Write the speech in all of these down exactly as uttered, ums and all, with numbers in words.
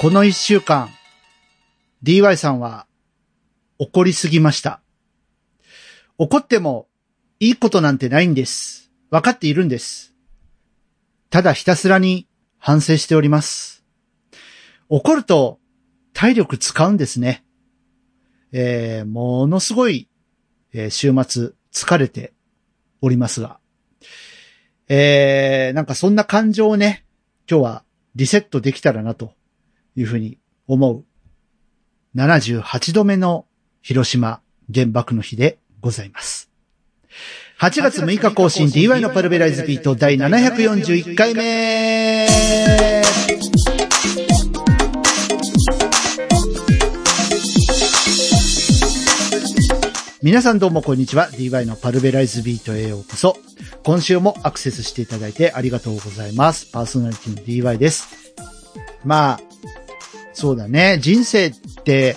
この一週間、ディーワイ さんは怒りすぎました。怒ってもいいことなんてないんです。わかっているんです。ただひたすらに反省しております。怒ると体力使うんですね。えー、ものすごい、えー、週末疲れておりますが、えー、なんかそんな感情をね、今日はリセットできたらなというふうに思うななじゅうはちどめの広島原爆の日でございます。はちがつむいか更新 ディーワイ のパルベライズビート第ななひゃくよんじゅういっかいめ。皆さんどうもこんにちは。 ディーワイ のパルベライズビートへようこそ。今週もアクセスしていただいてありがとうございます。パーソナリティの ディーワイ です。まあ、そうだね。人生って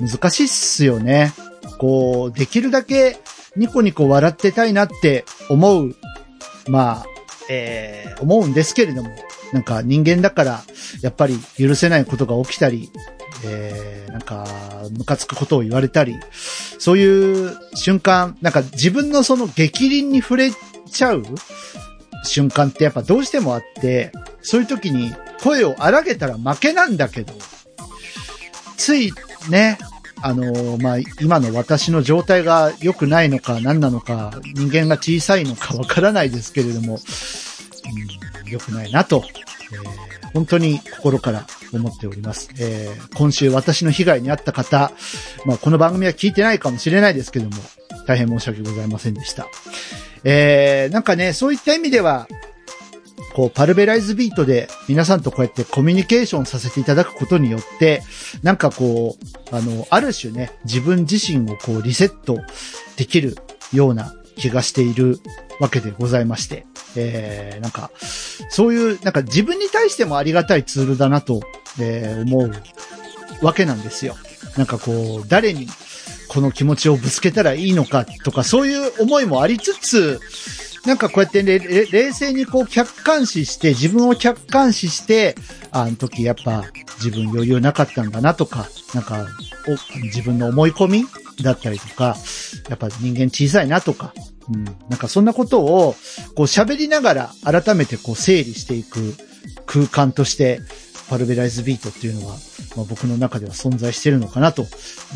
難しいっすよね。こう、できるだけニコニコ笑ってたいなって思う、まあ、えー、思うんですけれども、なんか人間だからやっぱり許せないことが起きたり、えー、なんかムカつくことを言われたり、そういう瞬間、なんか自分のその逆鱗に触れちゃう瞬間ってやっぱどうしてもあって、そういう時に声を荒げたら負けなんだけど、ついね、あの、まあ、今の私の状態が良くないのか何なのか、人間が小さいのかわからないですけれども、うん、良くないなと、えー、本当に心から思っております。えー、今週私の被害に遭った方、まあ、この番組は聞いてないかもしれないですけども、大変申し訳ございませんでした。えー、なんかね、そういった意味では、こう、パルベライズビートで皆さんとこうやってコミュニケーションさせていただくことによって、なんかこう、あの、ある種ね、自分自身をこうリセットできるような気がしているわけでございまして、えー、なんか、そういう、なんか自分に対してもありがたいツールだなと、えー、思うわけなんですよ。なんかこう、誰にこの気持ちをぶつけたらいいのかとか、そういう思いもありつつ、なんかこうやって冷静にこう客観視して、自分を客観視して、あの時やっぱ自分余裕なかったんだなとか、なんか自分の思い込みだったりとか、やっぱ人間小さいなとか、うん、なんかそんなことをこう喋りながら改めてこう整理していく空間として、パルベライズビートっていうのは、まあ、僕の中では存在しているのかなと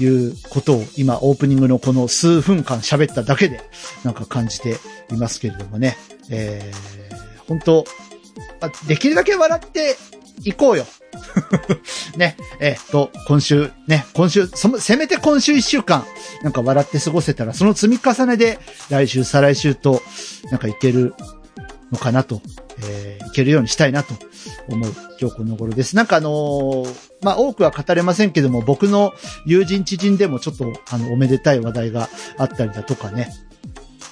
いうことを今オープニングのこの数分間喋っただけでなんか感じていますけれどもね、えー、本当できるだけ笑っていこうよね、えっと今週ね今週そせめて今週一週間なんか笑って過ごせたらその積み重ねで来週再来週となんかいけるのかなと、えー、いけるようにしたいなと思う今日この頃です。なんかあのー、まあ、多くは語れませんけども、僕の友人知人でもちょっとあのおめでたい話題があったりだとかね。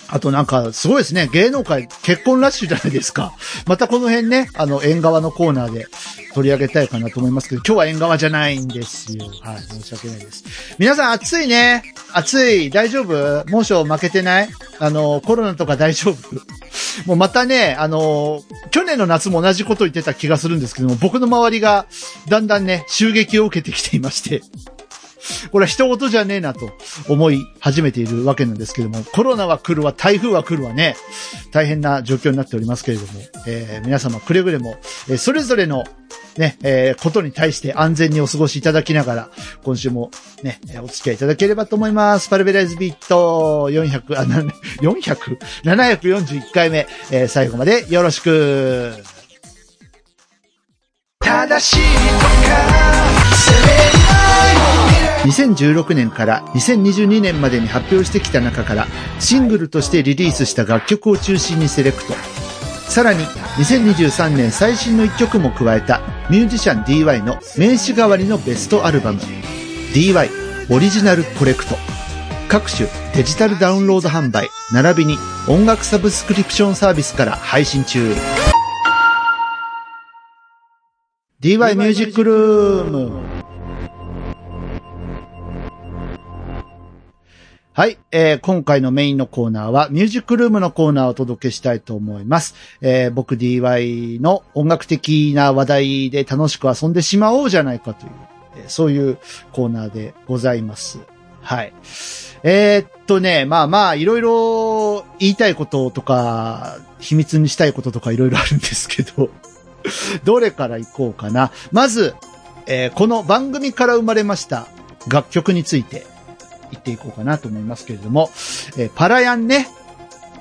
あとなんかすごいですね。芸能界結婚ラッシュじゃないですか。またこの辺ね、あの縁側のコーナーで取り上げたいかなと思いますけど、今日は縁側じゃないんですよ。はい、申し訳ないです。皆さん暑いね。暑い。大丈夫？猛暑負けてない？あの、コロナとか大丈夫？もうまたね、あの、去年の夏も同じこと言ってた気がするんですけども、僕の周りがだんだんね、襲撃を受けてきていまして。これは人事じゃねえなと思い始めているわけなんですけども、コロナは来るわ、台風は来るわね、大変な状況になっておりますけれども、えー、皆様くれぐれも、えー、それぞれのね、えー、ことに対して安全にお過ごしいただきながら、今週もね、お付き合いいただければと思います。パルベライズビートよんひゃく、あ、よんひゃく ななひゃくよんじゅういっかいめ、えー、最後までよろしく。正しいとかにせんじゅうろくねんからにせんにじゅうにねんまでに発表してきた中からシングルとしてリリースした楽曲を中心にセレクト、さらににせんにじゅうさんねん最新のいっきょくも加えたミュージシャン ディーワイ の名刺代わりのベストアルバム ディーワイ オリジナルコレクト、各種デジタルダウンロード販売並びに音楽サブスクリプションサービスから配信中。 ディーワイ ミュージックルーム、はい、えー、今回のメインのコーナーはミュージックルームのコーナーをお届けしたいと思います。えー、僕 ディーアイワイ の音楽的な話題で楽しく遊んでしまおうじゃないかという、えー、そういうコーナーでございます。はい。えー、っとね、まあまあいろいろ言いたいこととか秘密にしたいこととかいろいろあるんですけど、どれから行こうかな。まず、えー、この番組から生まれました楽曲について。言っていこうかなと思いますけれども、えー、パラヤンね。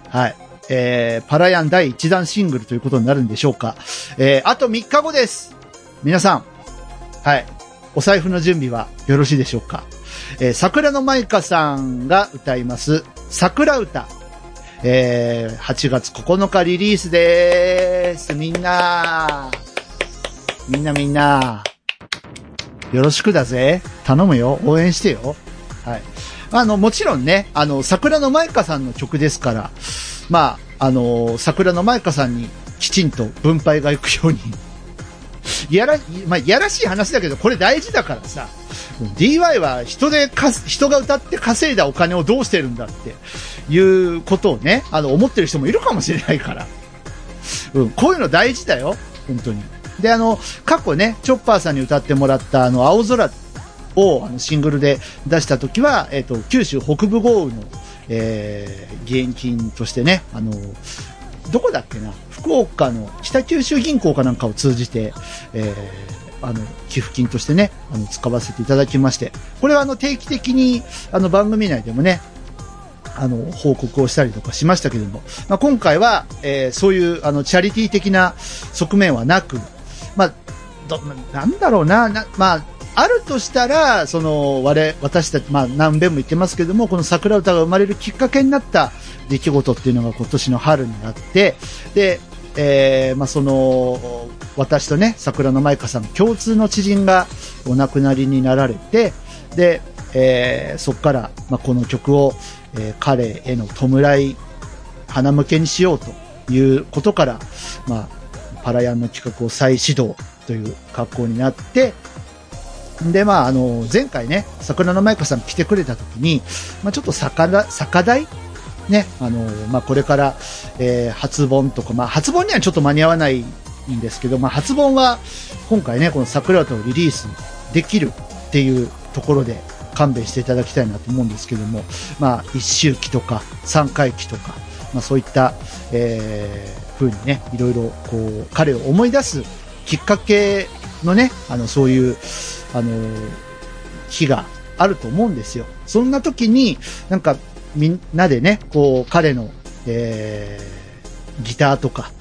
はい、えー。パラヤンだいいちだんシングルということになるんでしょうか。えー、あとみっかごです。皆さん。はい。お財布の準備はよろしいでしょうか。えー、桜の舞香さんが歌います、桜歌。えー、はちがつここのかリリースでーす。みんなみんなみんなよろしくだぜ。頼むよ。応援してよ。はい。あの、もちろんね、あの、桜の舞香さんの曲ですから、まあ、あの、桜の舞香さんにきちんと分配がいくように。やら、まあ、やらしい話だけど、これ大事だからさ、ディーアイワイ は人でか、人が歌って稼いだお金をどうしてるんだっていうことをね、あの、思ってる人もいるかもしれないから。うん、こういうの大事だよ、本当に。で、あの、過去ね、チョッパーさんに歌ってもらった、あの、青空って、をあのシングルで出した時は、えっと、九州北部豪雨の、えー、義援金としてね、あの、どこだっけな、福岡の北九州銀行かなんかを通じて、えー、あの、寄付金としてね、あの、使わせていただきまして、これはあの、定期的に、あの、番組内でもね、あの、報告をしたりとかしましたけれども、まあ、今回は、えー、そういう、あの、チャリティー的な側面はなく、まあ、ど、なんだろうな、な、まあ、あるとしたら、その、我、私たち、まあ、何遍も言ってますけども、この桜歌が生まれるきっかけになった出来事っていうのが今年の春になって、で、えー、まあ、その、私とね、桜の舞香さん共通の知人がお亡くなりになられて、で、えー、そっから、まあ、この曲を、えー、彼への弔い、花向けにしようということから、まあ、パラヤンの企画を再始動という格好になって、で、まあ、あの、前回ね、桜の舞香さん来てくれた時に、まあ、ちょっと酒代ね、あの、まあ、これから、えー、初盆とか、まあ、初盆にはちょっと間に合わないんですけど、まあ、初盆は、今回ね、この桜歌をリリースできるっていうところで勘弁していただきたいなと思うんですけども、まあ、一周期とか、三回期とか、まあ、そういった、えー、風にね、いろいろ、こう、彼を思い出すきっかけのね、あの、そういう、あの、日があると思うんですよ。そんな時に、なんか、みんなでね、こう、彼の、えー、ギターとか、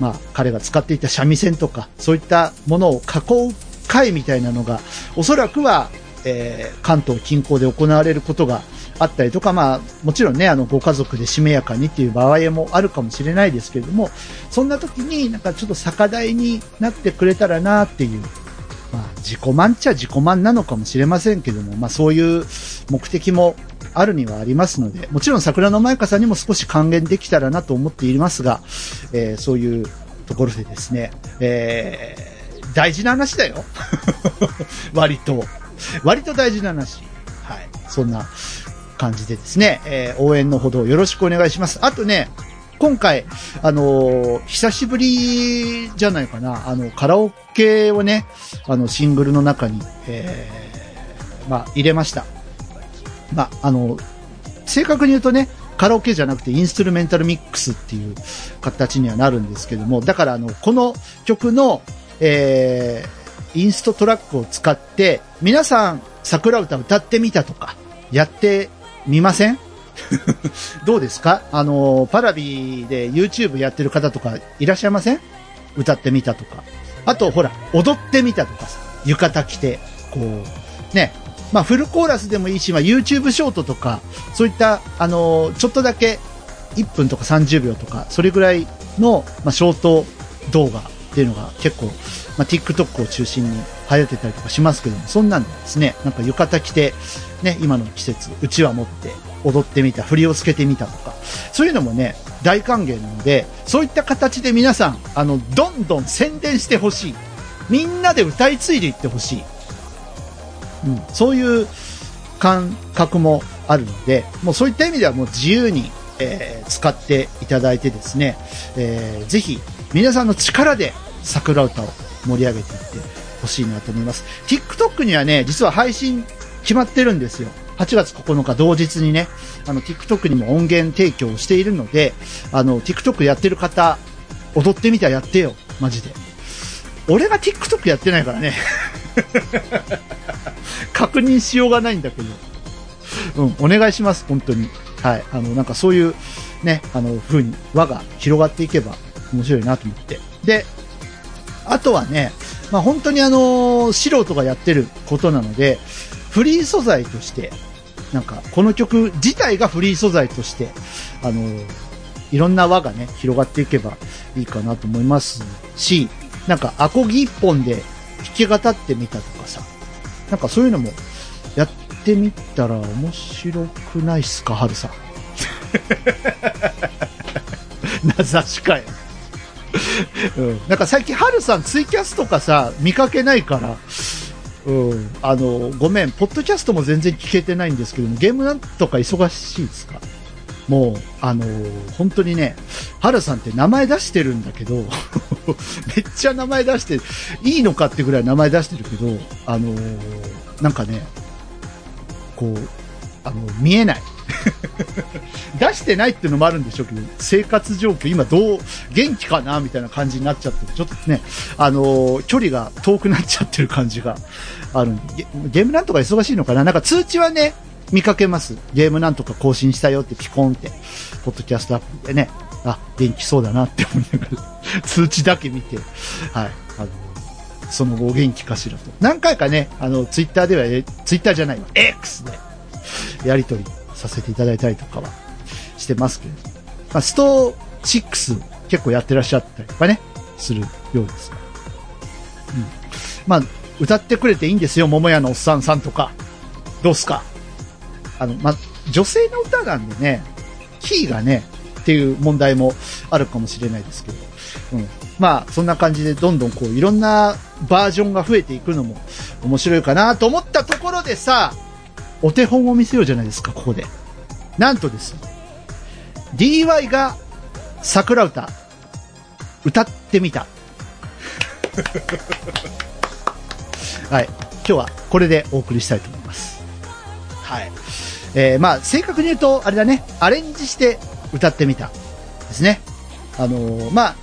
まあ、彼が使っていた三味線とか、そういったものを囲う会みたいなのが、おそらくは、えー、関東近郊で行われることがあったりとか、まあ、もちろんね、あの、ご家族でしめやかにっていう場合もあるかもしれないですけれども、そんな時になんかちょっと酒代になってくれたらなっていう、まあ、自己満っちゃ自己満なのかもしれませんけども、まあ、そういう目的もあるにはありますので、もちろん桜の舞香さんにも少し還元できたらなと思っていますが、えー、そういうところでですね、えー、大事な話だよ割と割と大事な話、はい、そんな感じでですね、えー、応援のほどよろしくお願いします。あとね、今回あのー、久しぶりじゃないかな、あのカラオケをね、あのシングルの中に、えー、まあ入れました。まああの正確に言うとね、カラオケじゃなくてインストゥルメンタルミックスっていう形にはなるんですけども、だからあのこの曲の、えー、インストトラックを使って皆さん桜歌歌ってみたとかやってみません？どうですか？あの、パラビで YouTube やってる方とかいらっしゃいません？歌ってみたとか。あと、ほら、踊ってみたとかさ、浴衣着て、こう、ね。まあ、フルコーラスでもいいし、まあ、YouTube ショートとか、そういった、あの、ちょっとだけ、いっぷんとかさんじゅうびょうとか、それぐらいの、まあ、ショート動画っていうのが結構、まあ、TikTok を中心に流行ってたりとかしますけども、そんなんですね、なんか浴衣着て、ね、今の季節、うちわ持って、踊ってみた、振りをつけてみたとか、そういうのもね、大歓迎なので、そういった形で皆さん、あの、どんどん宣伝してほしい。みんなで歌い継いでいってほしい。うん、そういう感覚もあるので、もうそういった意味ではもう自由に、えー、使っていただいてですね、えー、ぜひ皆さんの力で桜歌を盛り上げていってほしいなと思います。 TikTok にはね、実は配信決まってるんですよ。はちがつここのか同日にね、あの TikTok にも音源提供をしているので、あの TikTok やってる方、踊ってみたらやってよ、マジで。俺が TikTok やってないからね確認しようがないんだけど、うん、お願いします、本当に。はい、あのなんかそういうね、あの風に輪が広がっていけば面白いなと思って。で、あとはね、まあ、本当にあの素人がやってることなので、フリー素材として、なんかこの曲自体がフリー素材として、あのいろんな輪がね広がっていけばいいかなと思いますし、なんかアコギ一本で弾き語ってみたとかさ、なんかそういうのもやってみたら面白くないっすか、はるさん名指しかよ、うん、なんか最近はるさんツイキャスとかさ見かけないから、うん、あのごめん、ポッドキャストも全然聞けてないんですけども、ゲームなんとか忙しいですか。もうあのー、本当にね、はるさんって名前出してるんだけどめっちゃ名前出していいのかってぐらい名前出してるけど、あのー、なんかね、こうあの見えない出してないっていうのもあるんでしょうけど、生活状況今どう、元気かなみたいな感じになっちゃって、ちょっとね、あのー、距離が遠くなっちゃってる感じがあるんで、ゲ、ゲームなんとか忙しいのかな。なんか通知はね見かけます。ゲームなんとか更新したよってピコンってポッドキャストアップでね、あ、元気そうだなって思いながら通知だけ見て、はい、あのその後元気かしらと何回かね、あのツイッターでは、ツイッターじゃないわ X でやり取りさせていただいたりとかはしてますけど、まあ、ストろく結構やってらっしゃったりとかねするようです、うん、まあ歌ってくれていいんですよ、桃屋のおっさんさんとかどうすか。あのま、女性の歌なんでね、キーがねっていう問題もあるかもしれないですけど、うん、まあそんな感じでどんどんこういろんなバージョンが増えていくのも面白いかなと思ったところでさ、お手本を見せようじゃないですか。ここでなんとですね、 ディーワイ が桜歌歌ってみたはい、今日はこれでお送りしたいと思います。はい、えー、まあ正確に言うとあれだね、アレンジして歌ってみたですね。あのー、まあ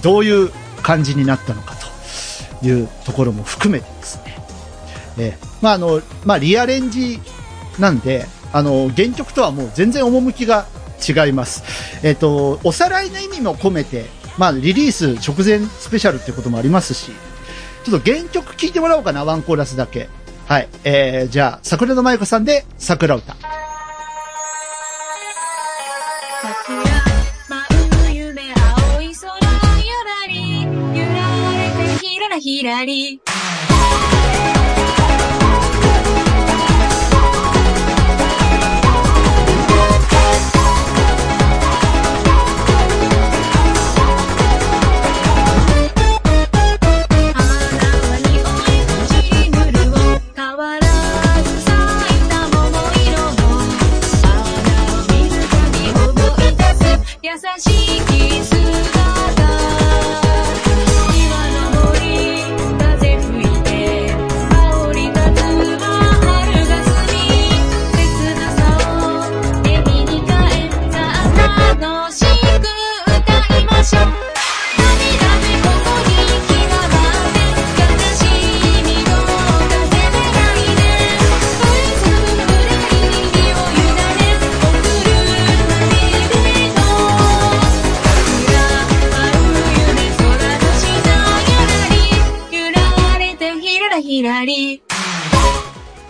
どういう感じになったのかというところも含めてですね、えー、まああのまあリアレンジなんで、あのー、原曲とはもう全然趣が違います。えっとおさらいの意味も込めて、まあリリース直前スペシャルってこともありますし、ちょっと原曲聴いてもらおうかな、ワンコーラスだけ。はい、えー、じゃあ桜田舞子さんで桜歌。桜舞う夢、青い空ゆらり、揺られてひららひらり。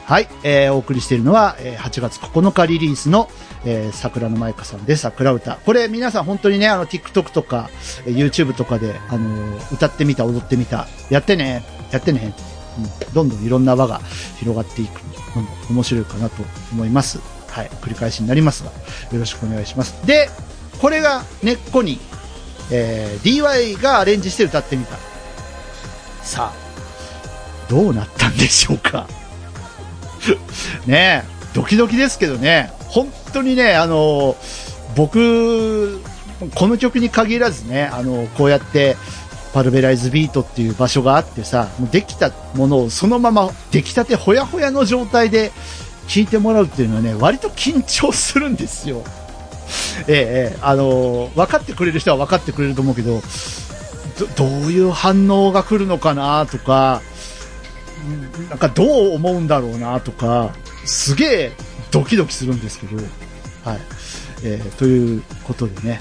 はい、えー、お送りしているのは、えー、はちがつここのかリリースの、えー、桜の舞香さんで桜歌。これ皆さん本当にね、あの TikTok とか YouTube とかで、あのー、歌ってみた、踊ってみた、やってねやってね、うん、どんどんいろんな輪が広がっていくのも面白いかなと思います。はい、繰り返しになりますがよろしくお願いします。で、これが根っこに、えー、ディーワイ がアレンジして歌ってみた。さあどうなったんでしょうかねえ、ドキドキですけどね、本当にね、あの僕この曲に限らずね、あのこうやってパルベライズビートっていう場所があってさ、もうできたものをそのまま出来たてほやほやの状態で聴いてもらうっていうのはね、割と緊張するんですよ。ええ、あの分かってくれる人は分かってくれると思うけど、 ど, どういう反応が来るのかなとか、なんかどう思うんだろうなとか、すげえドキドキするんですけど、はい、えー、ということでね、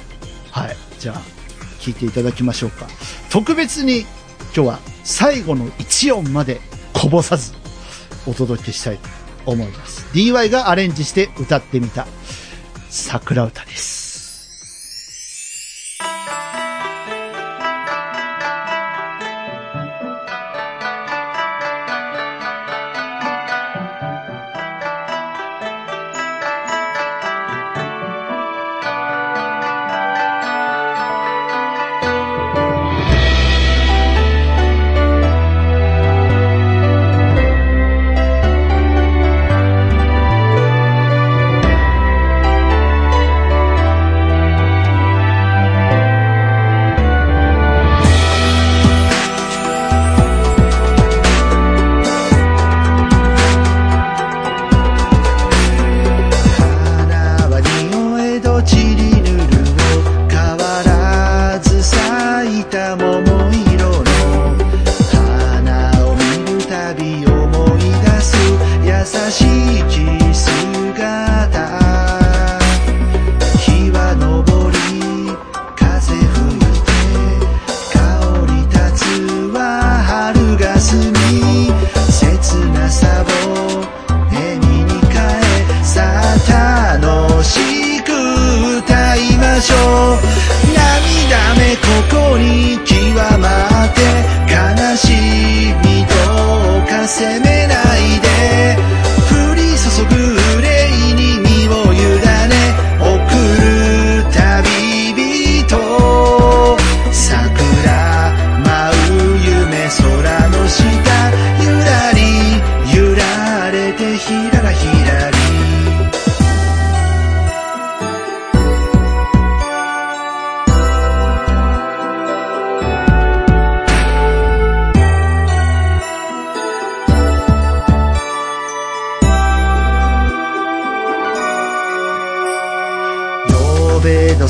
はい、じゃあ聴いていただきましょうか。特別に今日は最後のいち音までこぼさずお届けしたいと思います。 ディーワイ がアレンジして歌ってみた桜歌です。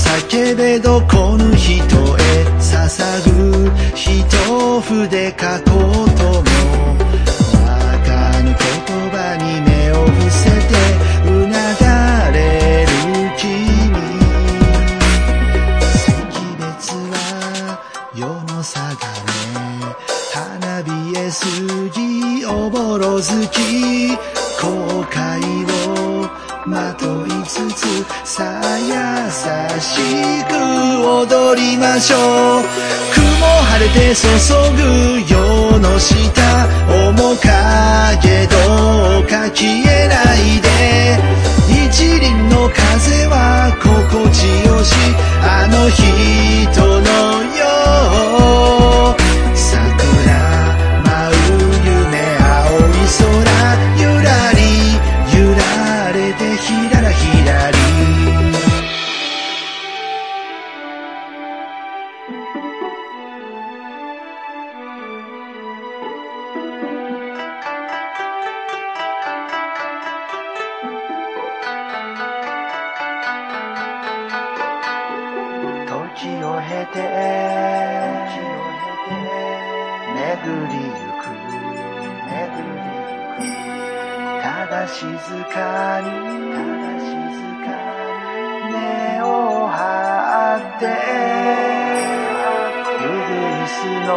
叫べどこぬ人へ捧ぐ一筆書こうともわかぬ言葉に目を伏せてうなだれる君、惜別は世の定め花火へ筋おぼろ月後悔をまといつつさあ優しく踊りましょう。雲晴れて注ぐ夜の下面影どうか消えないで一輪の風は心地よしあの人のよう桜舞う夢青い空静かに、ただ静かに根を張ってゆるいすの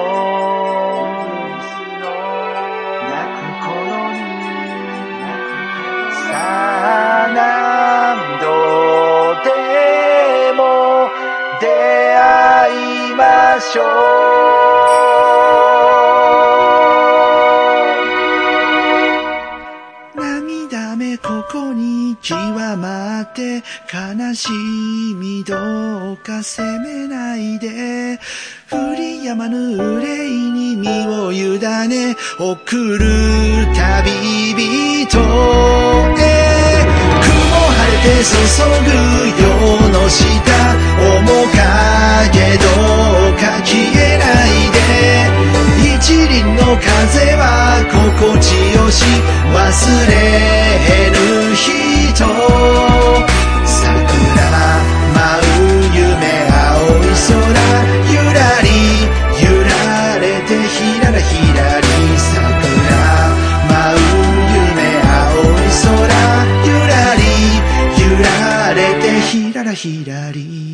泣く頃にさあ何度でも出会いましょう。極まって悲しみどうか責めないで降りやまぬ憂いに身を委ね送る旅人へ注ぐよの下面影どうか消えないで一輪の風は心地よし忘れる人桜舞う夢青い空ゆらり揺られてひららひらりひららひらり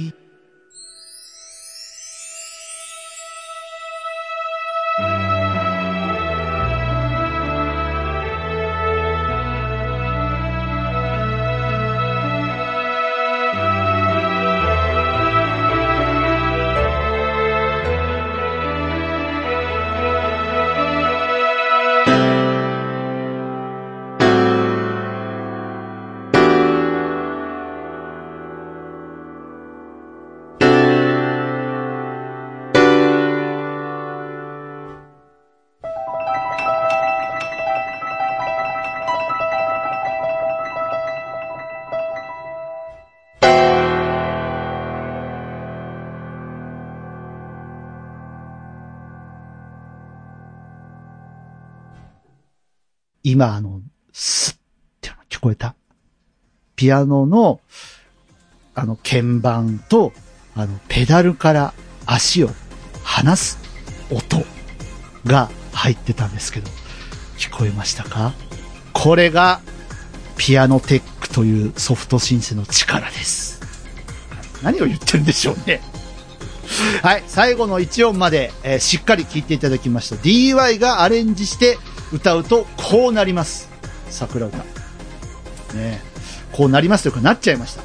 今あの、スッって聞こえた。ピアノの、あの、鍵盤と、あの、ペダルから足を離す音が入ってたんですけど、聞こえましたか？これが、ピアノテックというソフトシンセの力です。何を言ってるんでしょうね。はい、最後のいち音まで、えー、しっかり聴いていただきました。ディーアイワイ がアレンジして、歌うとこうなります。桜歌、ね、こうなりますというかなっちゃいました。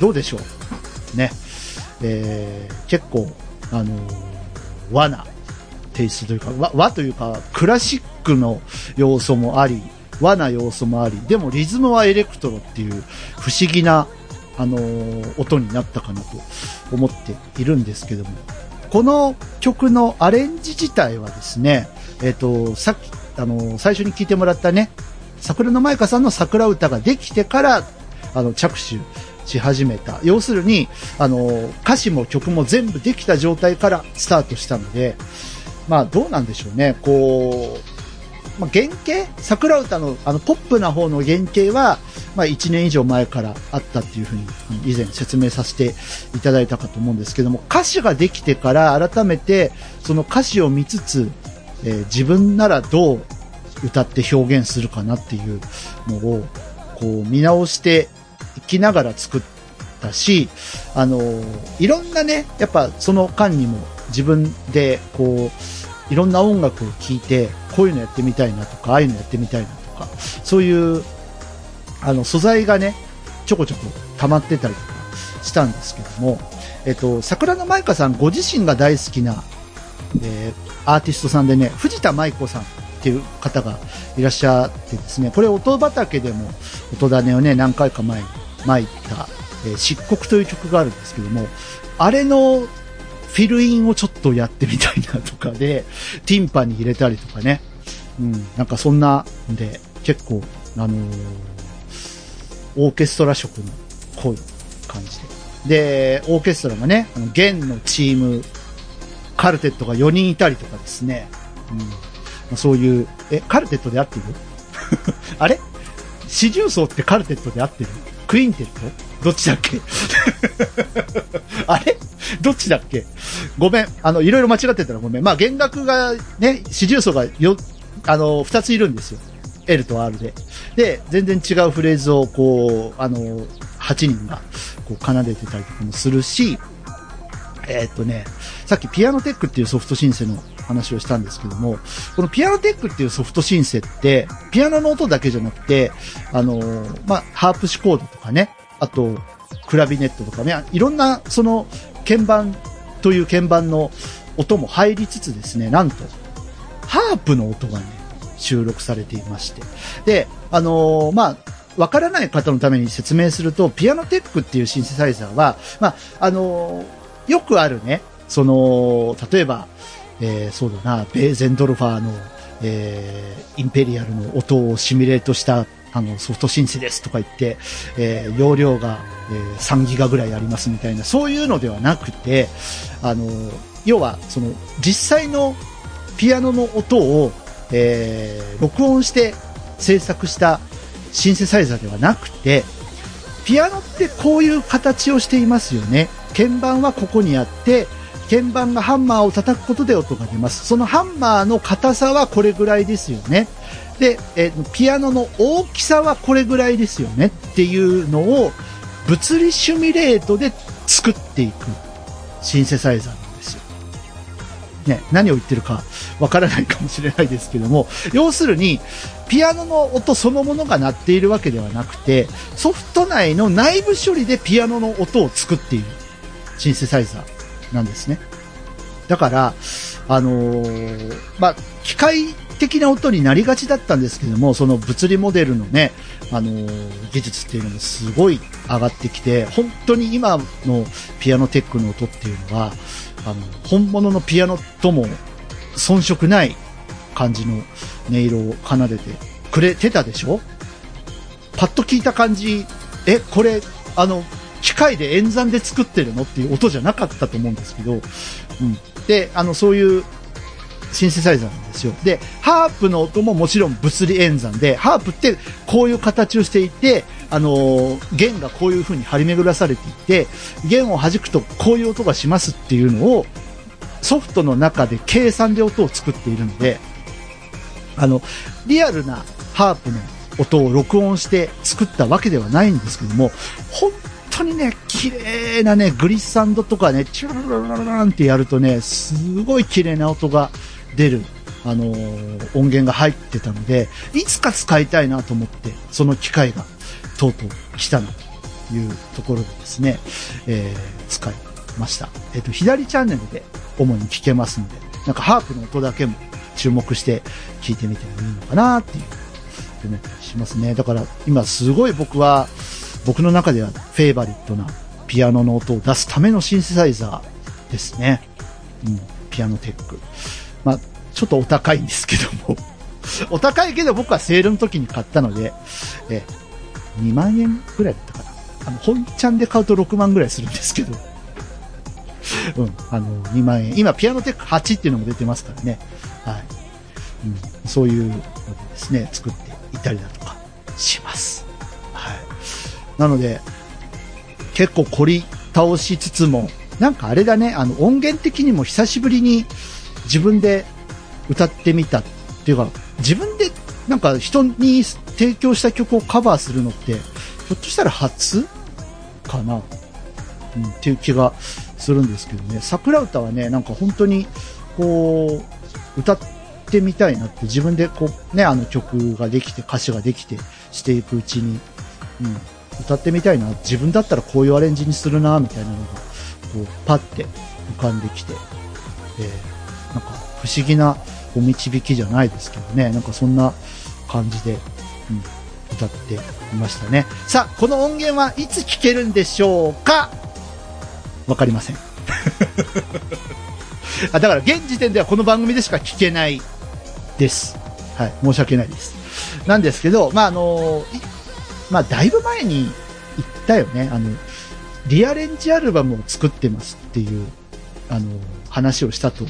どうでしょうね、えー、結構あのー、和なテイストというか 和, 和というかクラシックの要素もあり和な要素もありでもリズムはエレクトロっていう不思議な、あのー、音になったかなと思っているんですけどもこの曲のアレンジ自体はですねえっ、ー、とさっきあの最初に聴いてもらったね桜の舞香さんの桜歌ができてからあの着手し始めた要するにあの歌詞も曲も全部できた状態からスタートしたのでまあどうなんでしょうねこう、まあ、原型桜歌のあのポップな方の原型は、まあ、いちねん以上前からあったっていうふうに以前説明させていただいたかと思うんですけども歌詞ができてから改めてその歌詞を見つつえー、自分ならどう歌って表現するかなっていうのをこう見直していきながら作ったし、あのー、いろんなね、やっぱその間にも自分でこういろんな音楽を聴いてこういうのやってみたいなとかああいうのやってみたいなとかそういうあの素材がねちょこちょこ溜まってたりとかしたんですけども、えっと、桜の舞香さんご自身が大好きなえー、アーティストさんでね藤田舞子さんっていう方がいらっしゃってですねこれ音畑でも音種をね何回か前にまいた、えー、漆黒という曲があるんですけどもあれのフィルインをちょっとやってみたいなとかでティンパに入れたりとかね、うん、なんかそんなんで結構あのー、オーケストラ色の濃い感じででオーケストラがねあの弦のチームカルテットがよにんいたりとかですね、うんまあ、そういうえカルテットで合ってるあれ四重奏ってカルテットで合ってるクインテットどっちだっけあれどっちだっけごめんあのいろいろ間違ってたらごめんまあ弦楽がね四重奏がよあのふたついるんですよ L と R でで全然違うフレーズをこうあのはちにんがこう奏でてたりとかもするしえーっとね、さっきピアノテックっていうソフトシンセの話をしたんですけども、このピアノテックっていうソフトシンセって、ピアノの音だけじゃなくて、あのー、まあ、ハープシコードとかね、あと、クラビネットとかね、いろんな、その、鍵盤という鍵盤の音も入りつつですね、なんと、ハープの音がね、収録されていまして。で、あのー、まあ、わからない方のために説明すると、ピアノテックっていうシンセサイザーは、まあ、あのー、よくあるね、その、例えば、えー、そうだな、ベーゼンドルファーの、えー、インペリアルの音をシミュレートしたあのソフトシンセですとか言って、えー、容量が、えー、さんギガぐらいありますみたいな、そういうのではなくて、あの要はその実際のピアノの音を、えー、録音して制作したシンセサイザーではなくて、ピアノってこういう形をしていますよね。鍵盤はここにあって、鍵盤がハンマーを叩くことで音が出ます。そのハンマーの硬さはこれぐらいですよね。で、えピアノの大きさはこれぐらいですよねっていうのを物理シミュレートで作っていくシンセサイザーなんですよ、ね、何を言ってるかわからないかもしれないですけども、要するにピアノの音そのものが鳴っているわけではなくて、ソフト内の内部処理でピアノの音を作っているシンセサイザーなんですね。だから、あのー、まあ、機械的な音になりがちだったんですけども、その物理モデルのね、あのー、技術っていうのもすごい上がってきて、本当に今のピアノテックの音っていうのは、あの、本物のピアノとも遜色ない感じの音色を奏でてくれてたでしょ？パッと聞いた感じ、え、これ、あの、機械で演算で作ってるのっていう音じゃなかったと思うんですけど、うん、で、あの、そういうシンセサイザーなんですよ。で、ハープの音ももちろん物理演算で、ハープってこういう形をしていて、あのー、弦がこういう風に張り巡らされていて、弦を弾くとこういう音がしますっていうのを、ソフトの中で計算で音を作っているので、あの、リアルなハープの音を録音して作ったわけではないんですけども、本当本当にね、綺麗なね、グリッサンドとかね、チュルルルルルンってやるとね、すごい綺麗な音が出る、あのー、音源が入ってたので、いつか使いたいなと思って、その機械がとうとう来たなというところでですね、えー、使いました。えっと、左チャンネルで主に聴けますので、なんかハープの音だけも注目して聴いてみてもいいのかなっていう思ったりしますね。だから今すごい僕は、僕の中ではフェイバリットなピアノの音を出すためのシンセサイザーですね。うん、ピアノテック。まあ、ちょっとお高いんですけども。お高いけど僕はセールの時に買ったので、え、にまんえんぐらいだったかな。あの、本ちゃんで買うとろくまんぐらいするんですけど。うん、あの、にまんえん。今、ピアノテックはちっていうのも出てますからね。はい。うん、そういうのでですね、作っていたりだとかします。なので結構凝り倒しつつも、なんかあれだね、あの音源的にも久しぶりに自分で歌ってみたっていうか、自分でなんか人に提供した曲をカバーするのってひょっとしたら初かな、うん、っていう気がするんですけどね。桜歌はね、なんか本当にこう歌ってみたいなって、自分でこうね、あの曲ができて歌詞ができてしていくうちに、うん、歌ってみたいな、自分だったらこういうアレンジにするなみたいなのがこうパッて浮かんできて、えー、なんか不思議なお導きじゃないですけどね、なんかそんな感じで、うん、歌っていましたね。さあ、この音源はいつ聴けるんでしょうか？わかりませんあ、だから現時点ではこの番組でしか聴けないです、はい、申し訳ないですなんですけど、まああのーまあ、だいぶ前に言ったよね。あの、リアレンジアルバムを作ってますっていう、あの、話をしたと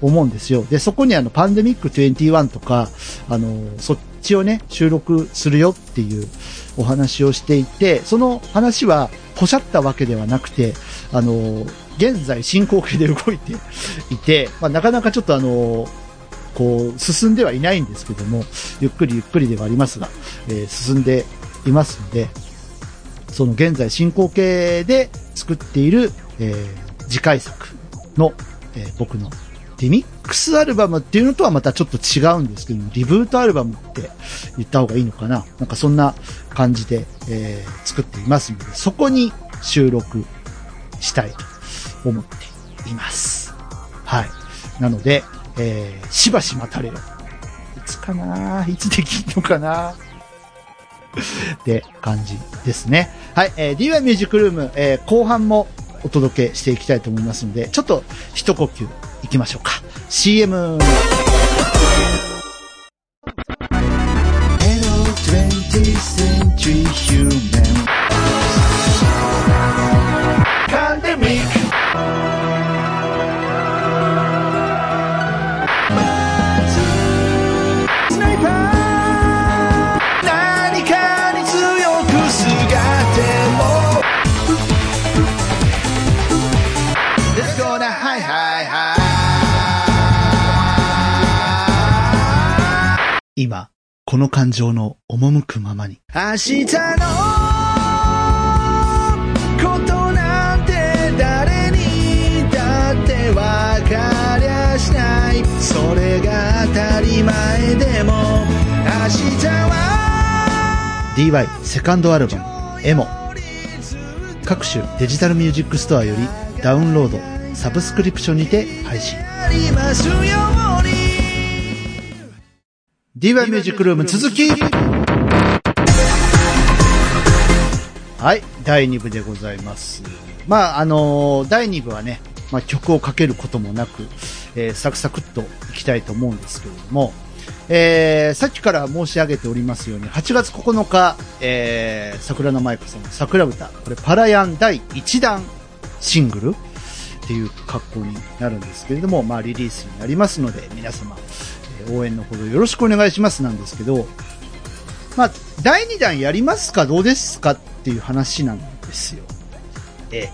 思うんですよ。で、そこにあの、パンデミックにじゅういちとか、あの、そっちをね、収録するよっていうお話をしていて、その話は、ポシャったわけではなくて、あの、現在進行形で動いていて、まあ、なかなかちょっとあの、こう、進んではいないんですけども、ゆっくりゆっくりではありますが、えー、進んで、いますので、その現在進行形で作っている、えー、次回作の、えー、僕のリミックスアルバムっていうのとはまたちょっと違うんですけども、リブートアルバムって言った方がいいのかな、なんかそんな感じで、えー、作っていますので、そこに収録したいと思っています。はい。なので、えー、しばし待たれよ、いつかな、いつできるのかなって感じですね。はい、えー、ディーワイ ミュージックルーム、えー、後半もお届けしていきたいと思いますので、ちょっと一呼吸いきましょうか。 シーエム。 Hello にじゅう世 anti-human pandemic sniper 何かに強くすがっても Let's go now hi hi hi 今この感情の赴くままに明日のことなんて誰にだってわかりゃしない、それが当たり前でも明日は ディーワイ セカンドアルバムエモ、各種デジタルミュージックストアよりダウンロードサブスクリプションにて配信。ディーワイ ミュージックルーム続き、はいだいに部でございます。まああのー、だいに部はね、まあ、曲をかけることもなく、えー、サクサクっといきたいと思うんですけれども、えー、さっきから申し上げておりますようにはちがつここのか、えー、桜の舞子さんの桜歌、これパラヤンだいいちだんシングルっていう格好になるんですけれども、まあ、リリースになりますので皆様応援のほどよろしくお願いしますなんですけど、まあ、だいにだんやりますかどうですかっていう話なんですよ。え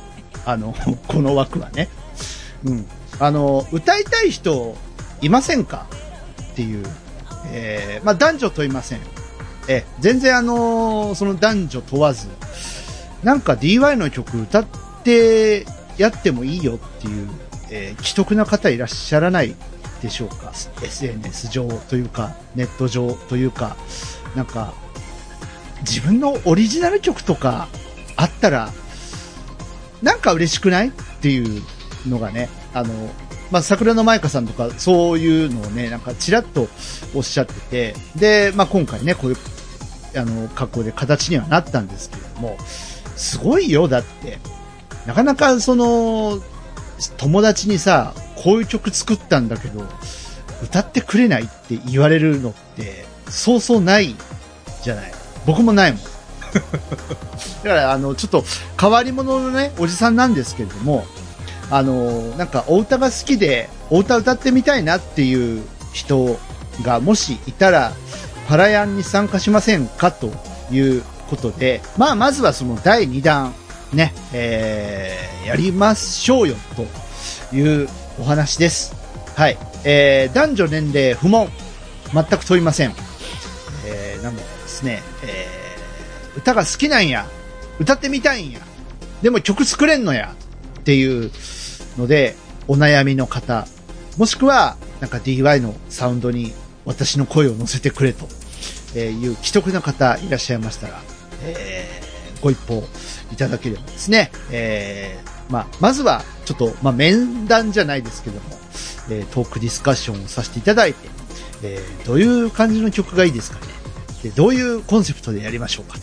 あのこの枠はね、うん、あの歌いたい人いませんかっていう、えーまあ、男女問いません。え全然あのその男女問わずなんか ディーワイ の曲歌ってやってもいいよっていう、えー、既得な方いらっしゃらないでしょうか。 エスエヌエス 上というかネット上というか、なんか自分のオリジナル曲とかあったらなんか嬉しくないっていうのがね、あの、まあ、桜の舞香さんとかそういうのをねなんかちらっとおっしゃってて、で、まあ、今回ねこういうあの格好で形にはなったんですけれども、すごいよ。だってなかなかその友達にさこういう曲作ったんだけど歌ってくれないって言われるのってそうそうないじゃない。僕もないもんだからあのちょっと変わり者のねおじさんなんですけれども、あのなんかお歌が好きでお歌歌ってみたいなっていう人がもしいたらパラヤンに参加しませんかということで、まあまずはそのだいにだんね、えー、やりましょうよというお話です。はい、えー、男女年齢不問全く問いません。えー、なのでですね、えー、歌が好きなんや、歌ってみたいんや、でも曲作れんのやっていうのでお悩みの方、もしくはなんか ディーワイ のサウンドに私の声を乗せてくれという既得な方いらっしゃいましたら、えー、ご一報いただければですね、えーまあ、まずはちょっと、まあ、面談じゃないですけども、えー、トークディスカッションをさせていただいて、えー、どういう感じの曲がいいですかね、でどういうコンセプトでやりましょうか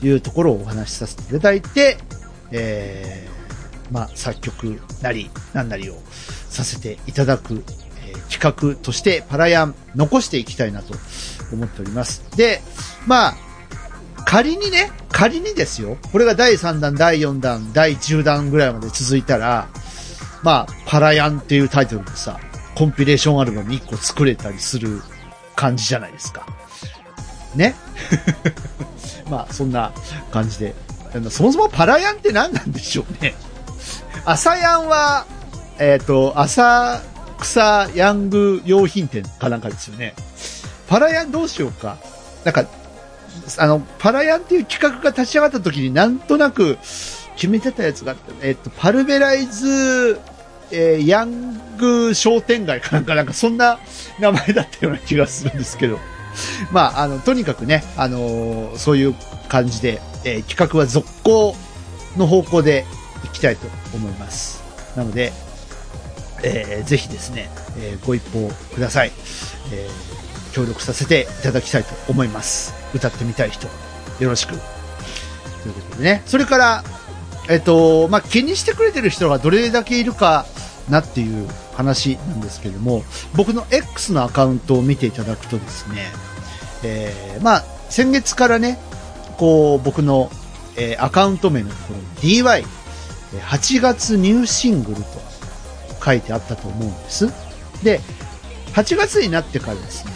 というところをお話しさせていただいて、えーまあ、作曲なり何なりをさせていただく、えー、企画としてパラヤン残していきたいなと思っております。で、まあ仮にね仮にですよ、これがだいさんだんだいよんだんだいじゅうだんぐらいまで続いたら、まあパラヤンっていうタイトルでさコンピレーションアルバムいっこ作れたりする感じじゃないですかねまあそんな感じで、そもそもパラヤンって何なんでしょうね。朝ヤンはえっと浅草ヤング用品店かなんかですよね。パラヤンどうしようか、なんかあのパラヤンっていう企画が立ち上がった時になんとなく決めてたやつがあって、えっと、パルベライズ、えー、ヤング商店街かなんかなんかそんな名前だったような気がするんですけどまああのとにかくね、あのー、そういう感じで、えー、企画は続行の方向でいきたいと思います。なので、えー、ぜひですね、えー、ご一報ください。えー協力させていただきたいと思います。歌ってみたい人よろしくということでね。それから、えっとまあ、気にしてくれてる人がどれだけいるかなっていう話なんですけども、僕の X のアカウントを見ていただくとですね、えーまあ、先月からねこう僕の、えー、アカウント名のところに ディーワイ はちがつニューシングルと書いてあったと思うんです。で、はちがつになってからですね、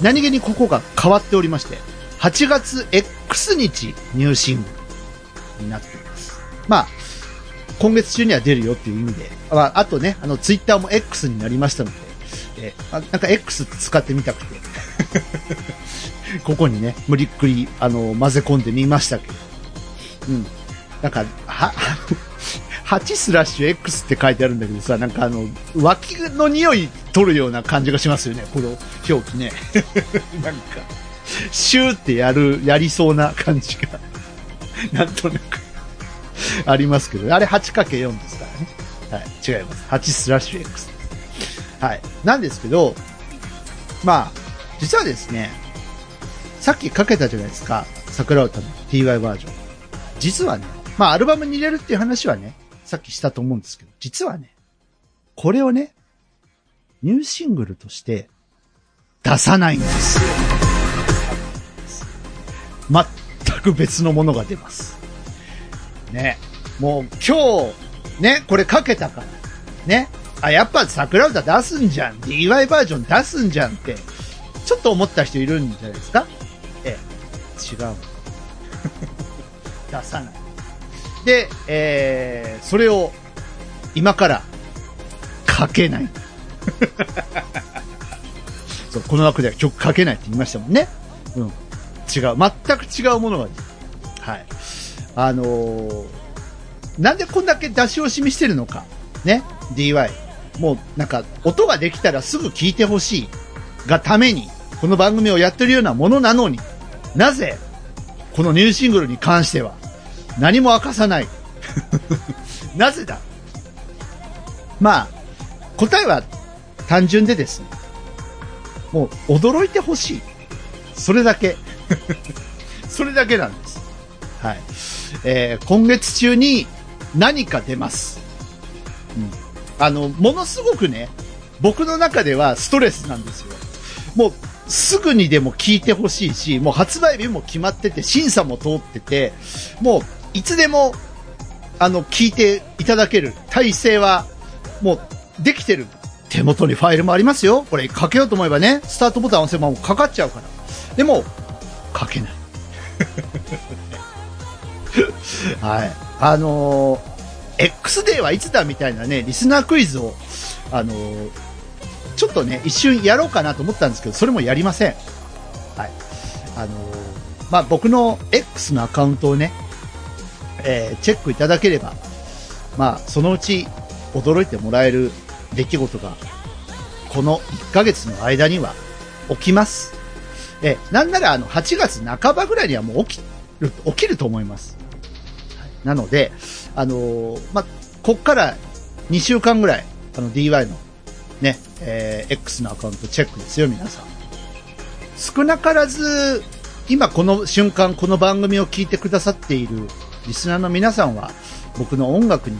何気にここが変わっておりまして、はちがつ X 日ニューシングルになっています。まあ今月中には出るよっていう意味で、あ, あとね、あのツイッターも X になりましたので、えー、あなんか X って使ってみたくてここにね、無理っくりあの混ぜ込んでみましたけど、うん、なんかははちスラッシュ X って書いてあるんだけどさ、なんかあの脇の匂い取るような感じがしますよね、この表記ねなんかシューってやるやりそうな感じがなんとなくありますけど、あれ はちかけるよん ですからね、はい、違います、はちスラッシュ X、はい、なんですけど、まあ実はですね、さっきかけたじゃないですか、桜歌の ティーワイ バージョン。実はね、まあアルバムに入れるっていう話はね、さっきしたと思うんですけど、実はね、これをね、ニューシングルとして出さないんですよ。全く別のものが出ます。ね、もう今日ね、これかけたからね、あ、やっぱ桜歌出すんじゃん、ディーワイ バージョン出すんじゃんってちょっと思った人いるんじゃないですか。ええ、違う出さないで、えー、それを今からかけないそう、この枠では曲かけないって言いましたもんね、うん、違う、全く違うものが、はい、あのー、なんでこんだけ出し惜しみしてるのかね、 ディーワイ もうなんか音ができたらすぐ聴いてほしいがためにこの番組をやってるようなものなのに、なぜこのニューシングルに関しては何も明かさないなぜだ。まあ答えは単純でですね、もう驚いてほしい、それだけそれだけなんです。はい、えー、今月中に何か出ます。うん、あのものすごくね、僕の中ではストレスなんですよ。もうすぐにでも聞いてほしいし、もう発売日も決まってて、審査も通ってて、もういつでもあの聞いていただける体制はもうできてる。手元にファイルもありますよ。これかけようと思えばね、スタートボタン押せばもうかかっちゃうから。でもかけないはい、あのー、X デーはいつだみたいなね、リスナークイズをあのー、ちょっとね一瞬やろうかなと思ったんですけど、それもやりません。はい、あのー、まあ僕の X のアカウントをね、えー、チェックいただければ、まあそのうち驚いてもらえる出来事がこのいっかげつの間には起きます。えー、なんならあのはちがつなかばぐらいにはもう起きる起きると思います。はい、なのであのー、まあこっからにしゅうかんぐらい、あの ディーワイ のね、えー、X のアカウントチェックですよ皆さん。少なからず今この瞬間この番組を聞いてくださっているリスナーの皆さんは、僕の音楽に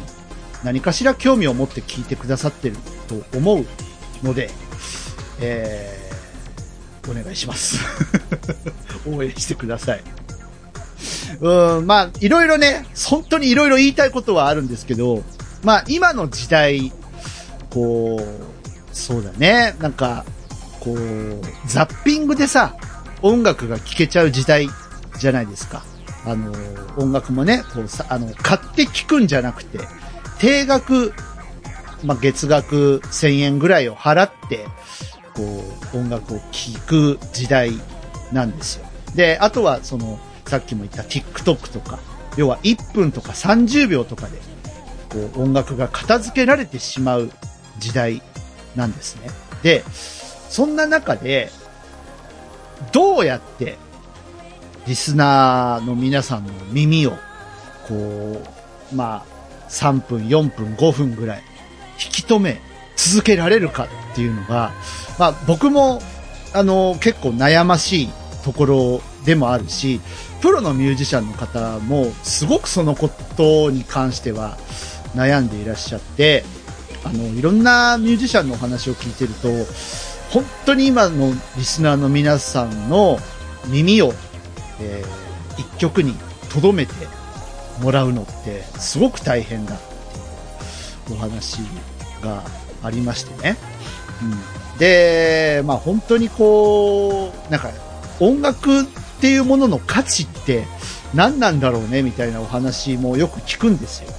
何かしら興味を持って聞いてくださっていると思うので、えー、お願いします応援してください。うーん、まあいろいろね、本当にいろいろ言いたいことはあるんですけど、まあ今の時代、こうそうだね、なんかこうザッピングでさ音楽が聴けちゃう時代じゃないですか。あの音楽もね、こうさ、あの買って聴くんじゃなくて、定額、まあ、月額せんえんぐらいを払ってこう音楽を聴く時代なんですよ。で、あとはそのさっきも言った TikTok とか、要はいっぷんとかさんじゅうびょうとかでこう音楽が片付けられてしまう時代なんですね。で、そんな中でどうやってリスナーの皆さんの耳をこう、まあさんぷんよんぷんごふんぐらい引き止め続けられるかっていうのが、まあ僕もあの結構悩ましいところでもあるし、プロのミュージシャンの方もすごくそのことに関しては悩んでいらっしゃって、あのいろんなミュージシャンのお話を聞いてると、本当に今のリスナーの皆さんの耳を、え一曲にとどめてもらうのってすごく大変だっていうお話がありましてね、うん、で、まあ、本当にこうなんか音楽っていうものの価値って何なんだろうねみたいなお話もよく聞くんですよ。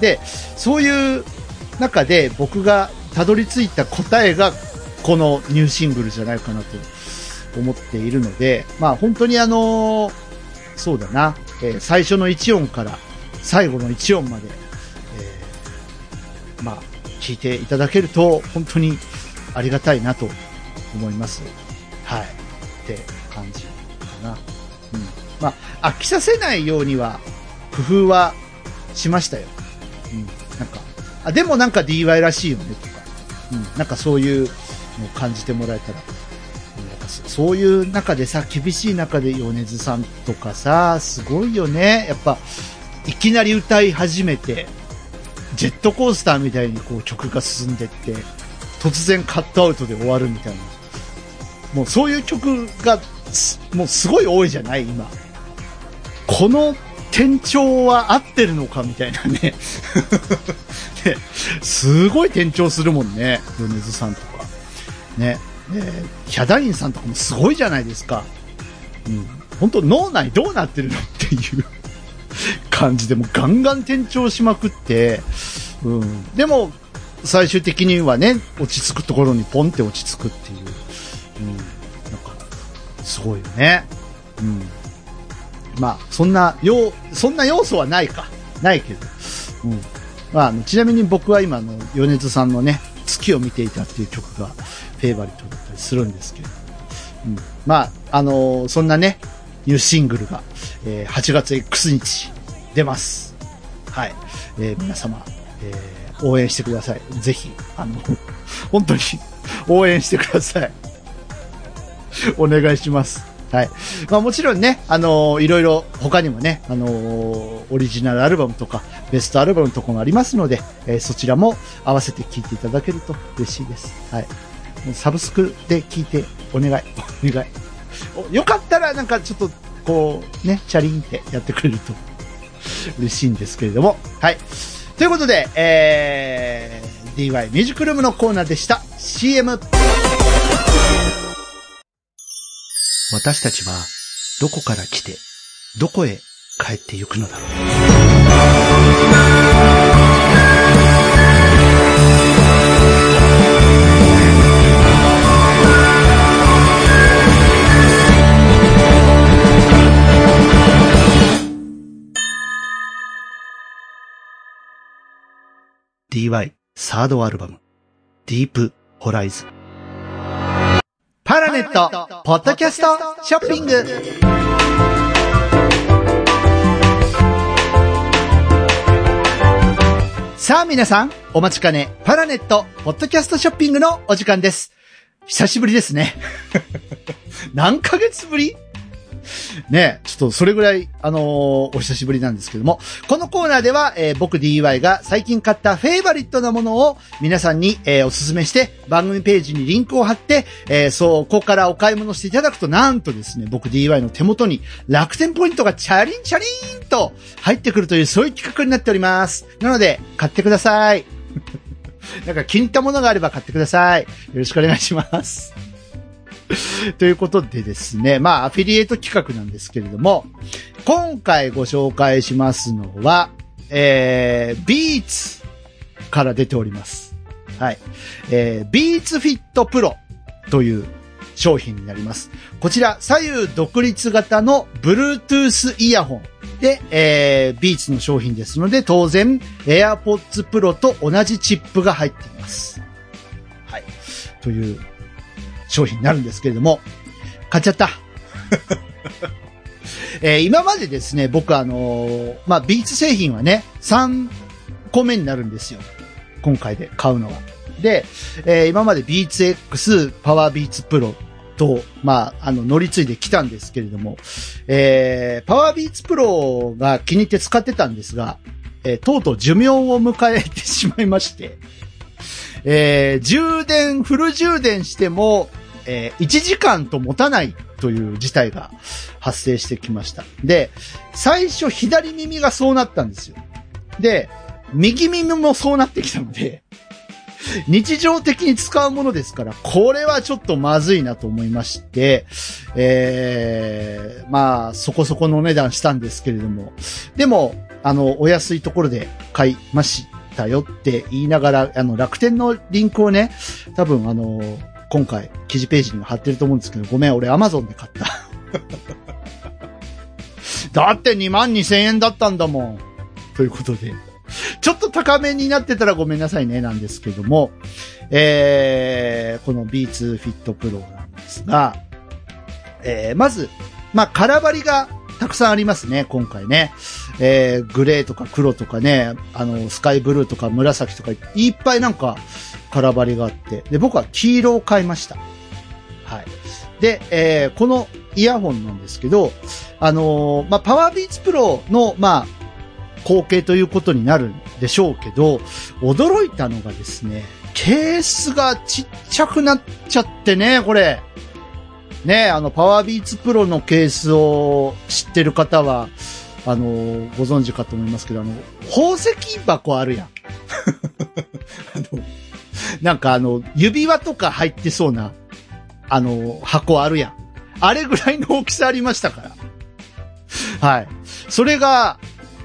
で、そういう中で僕がたどり着いた答えがこのニューシングルじゃないかなと思っているので、まあ本当にあのそうだな、えー、最初のいち音から最後のいち音まで、えー、まあ聞いていただけると本当にありがたいなと思います。はい、って感じかな。うん、まあ飽きさせないようには工夫はしましたよ。うん、なんかあでもなんか ディーアイワイ らしいよねとか、うん、なんかそういうのを感じてもらえたら。そういう中でさ、厳しい中で米津さんとかさ、すごいよね。やっぱいきなり歌い始めてジェットコースターみたいにこう曲が進んでって突然カットアウトで終わるみたいな、もうそういう曲がもうすごい多いじゃない。今この転調は合ってるのかみたいなねすごい転調するもんね、米津さんとかね。えー、ヒャダインさんとかもすごいじゃないですか。うん、本当脳内どうなってるのっていう感じでもうガンガン転調しまくって、うん、でも最終的にはね落ち着くところにポンって落ち着くっていう、うん、なんかすごいよね。うん、まあそんなよそんな要素はないかないけど、うん、まあ、あのちなみに僕は今の米津さんのね月を見ていたっていう曲がフェイバリットだったりするんですけど、うん、まああのー、そんなねニューシングルが、えー、はちがつ エックスにち出ます。はい、えー、皆様、えー、応援してください。ぜひあの本当に応援してください。お願いします。はい、まあもちろんねあのー、いろいろ他にもねあのー、オリジナルアルバムとかベストアルバムとかもありますので、えー、そちらも合わせて聴いていただけると嬉しいです。はい。サブスクで聞いてお願いお願いおよかったらなんかちょっとこうねチャリンってやってくれると嬉しいんですけれども、はい、ということで、えー、ディーアイワイ ミュージックルームのコーナーでした。 シーエム。 私たちはどこから来てどこへ帰ってゆくのだろう。ディーアイワイ サードアルバム Deep Horizon パラネットポッドキャストショッピング。さあ皆さんお待ちかね、パラネットポッドキャストショッピングのお時間です。久しぶりですね何ヶ月ぶりねえ、ちょっとそれぐらい、あのー、お久しぶりなんですけども、このコーナーでは、えー、僕 ディーアイワイ が最近買ったフェイバリットなものを皆さんに、えー、おすすめして、番組ページにリンクを貼って、えー、そこからお買い物していただくと、なんとですね、僕 ディーアイワイ の手元に楽天ポイントがチャリンチャリーンと入ってくるという、そういう企画になっております。なので、買ってください。なんか気に入ったものがあれば買ってください。よろしくお願いします。ということでですね、まあアフィリエイト企画なんですけれども、今回ご紹介しますのは、えー、Beats から出ております。はい、えー、Beats Fit Pro という商品になります。こちら左右独立型の Bluetooth イヤホンで、えー、Beats の商品ですので、当然 AirPods Pro と同じチップが入っています。はい、という商品になるんですけれども、買っちゃった、えー、今までですね僕あのー、まあビーツ製品はねさんこめになるんですよ、今回で買うのは。で、えー、今までビーツ X パワービーツプロとまああの乗り継いできたんですけれども、えー、パワービーツプロが気に入って使ってたんですが、えー、とうとう寿命を迎えてしまいまして、えー、充電フル充電しても、えー、いちじかんと持たないという事態が発生してきました。で、最初左耳がそうなったんですよ。で、右耳もそうなってきたので、日常的に使うものですから、これはちょっとまずいなと思いまして、えー、まあ、そこそこのお値段したんですけれども、でも、あの、お安いところで買いましたよって言いながら、あの、楽天のリンクをね、多分あの、今回、記事ページにも貼ってると思うんですけど、ごめん、俺 Amazon で買った。だって にまんにせんえんだったんだもん。ということで。ちょっと高めになってたらごめんなさいねなんですけども、えー、この Beats Fit Pro なんですが、えー、まずまあ空張りがたくさんありますね今回ね、えー、グレーとか黒とかね、あのスカイブルーとか紫とかいっぱいなんか空張りがあって、で僕は黄色を買いました。はい。で、えー、このイヤホンなんですけど、あのー、まあパワービーツプロのまあ後継ということになるんでしょうけど、驚いたのがですね、ケースがちっちゃくなっちゃってね、これね、あのパワービーツプロのケースを知ってる方はあのご存知かと思いますけど、あの宝石箱あるやん。あのなんかあの指輪とか入ってそうなあの箱あるやん、あれぐらいの大きさありましたから。はい。それが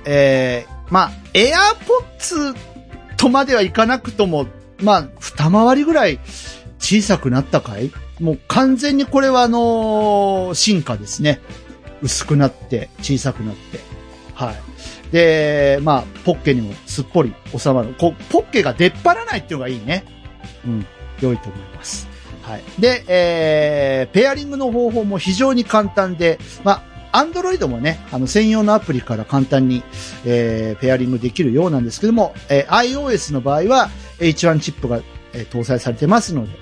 えー、まあ、エアポッツとまではいかなくとも、まあ、二回りぐらい小さくなったかい？もう完全にこれはあのー、進化ですね。薄くなって、小さくなって。はい。で、まあ、ポッケにもすっぽり収まる。こう、ポッケが出っ張らないっていうのがいいね。うん。良いと思います。はい。で、えー、ペアリングの方法も非常に簡単で、まあ、アンドロイドもね、あの専用のアプリから簡単に、えー、ペアリングできるようなんですけども、えー、iOS の場合は エイチワン チップが、えー、搭載されてますので、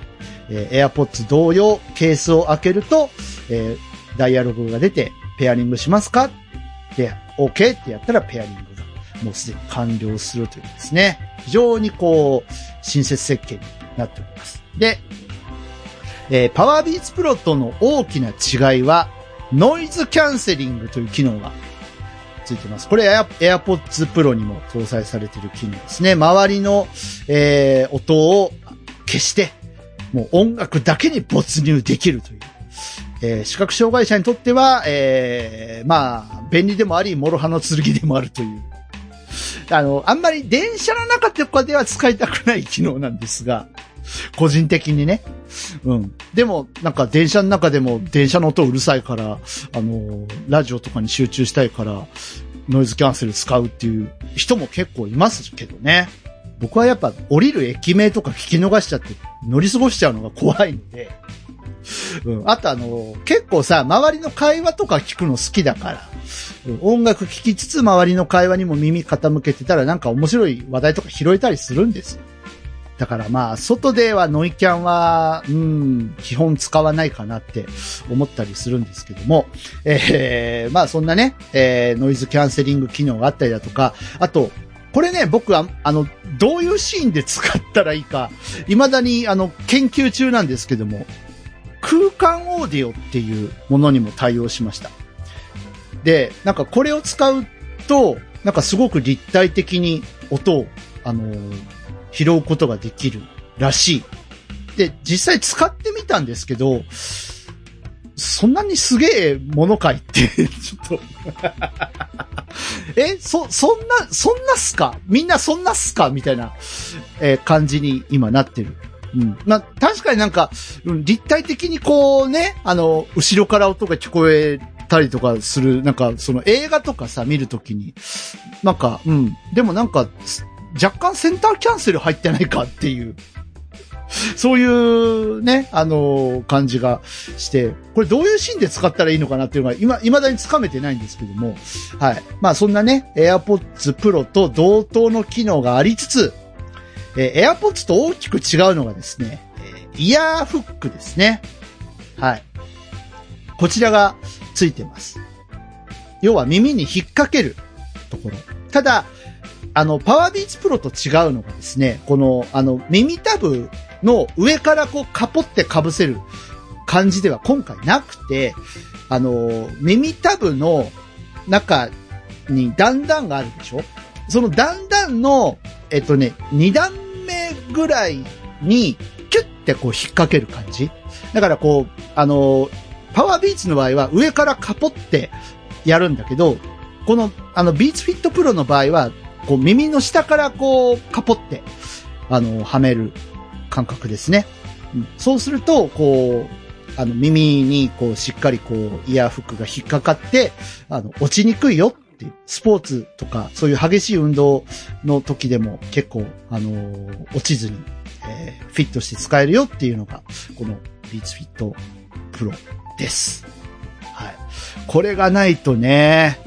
えー、AirPods 同様ケースを開けると、えー、ダイアログが出てペアリングしますかで OK ってやったらペアリングがもうすでに完了するというですね、非常にこう親切設計になっております。で、えー、Power Beats Pro との大きな違いはノイズキャンセリングという機能がついています。これ AirPods Pro にも搭載されている機能ですね。周りの、えー、音を消して、もう音楽だけに没入できるという。えー、視覚障害者にとっては、えー、まあ、便利でもあり、諸刃の剣でもあるという。あの、あんまり電車の中とかでは使いたくない機能なんですが、個人的にね。うん。でも、なんか電車の中でも電車の音うるさいから、あの、ラジオとかに集中したいから、ノイズキャンセル使うっていう人も結構いますけどね。僕はやっぱ降りる駅名とか聞き逃しちゃって乗り過ごしちゃうのが怖いんで。うん。あとあの、結構さ、周りの会話とか聞くの好きだから、うん、音楽聞きつつ周りの会話にも耳傾けてたらなんか面白い話題とか拾えたりするんですよ。だからまあ、外ではノイキャンは、うん、基本使わないかなって思ったりするんですけども、えー、まあそんなね、えー、ノイズキャンセリング機能があったりだとか、あと、これね、僕は、あの、どういうシーンで使ったらいいか、未だにあの、研究中なんですけども、空間オーディオっていうものにも対応しました。で、なんかこれを使うと、なんかすごく立体的に音を、あのー、拾うことができるらしい。で、実際使ってみたんですけど、そんなにすげえものかいって、ちょっと。え、そ、そんな、そんなすか？みんなそんなすか？みたいな、えー、感じに今なってる。うん。まあ、確かになんか、立体的にこうね、あの、後ろから音が聞こえたりとかする、なんかその映画とかさ、見るときに、なんか、うん。でもなんか、若干センターキャンセル入ってないかっていう、そういうね、あのー、感じがして、これどういうシーンで使ったらいいのかなっていうのが今、未だにつかめてないんですけども、はい。まあそんなね、AirPods Pro と同等の機能がありつつ、えー、AirPods と大きく違うのがですね、イヤーフックですね。はい。こちらがついてます。要は耳に引っ掛けるところ。ただ、あの、パワービーツプロと違うのがですね、この、あの、耳タブの上からこう、カポって被せる、感じでは今回なくて、あの、耳タブの中に段々があるでしょ？その段々の、えっとね、に段目ぐらいにキュッてこう引っ掛ける感じ。だからこう、あの、パワービーツの場合は上からカポってやるんだけど、この、あの、Beats Fit Pro の場合は、こう耳の下からこうカポって、あの、はめる感覚ですね。うん、そうすると、こう、あの、耳にこうしっかりこうイヤーフックが引っかかって、あの、落ちにくいよっていう、スポーツとかそういう激しい運動の時でも結構、あのー、落ちずに、えー、フィットして使えるよっていうのが、この Beats Fit Pro です。はい。これがないとね、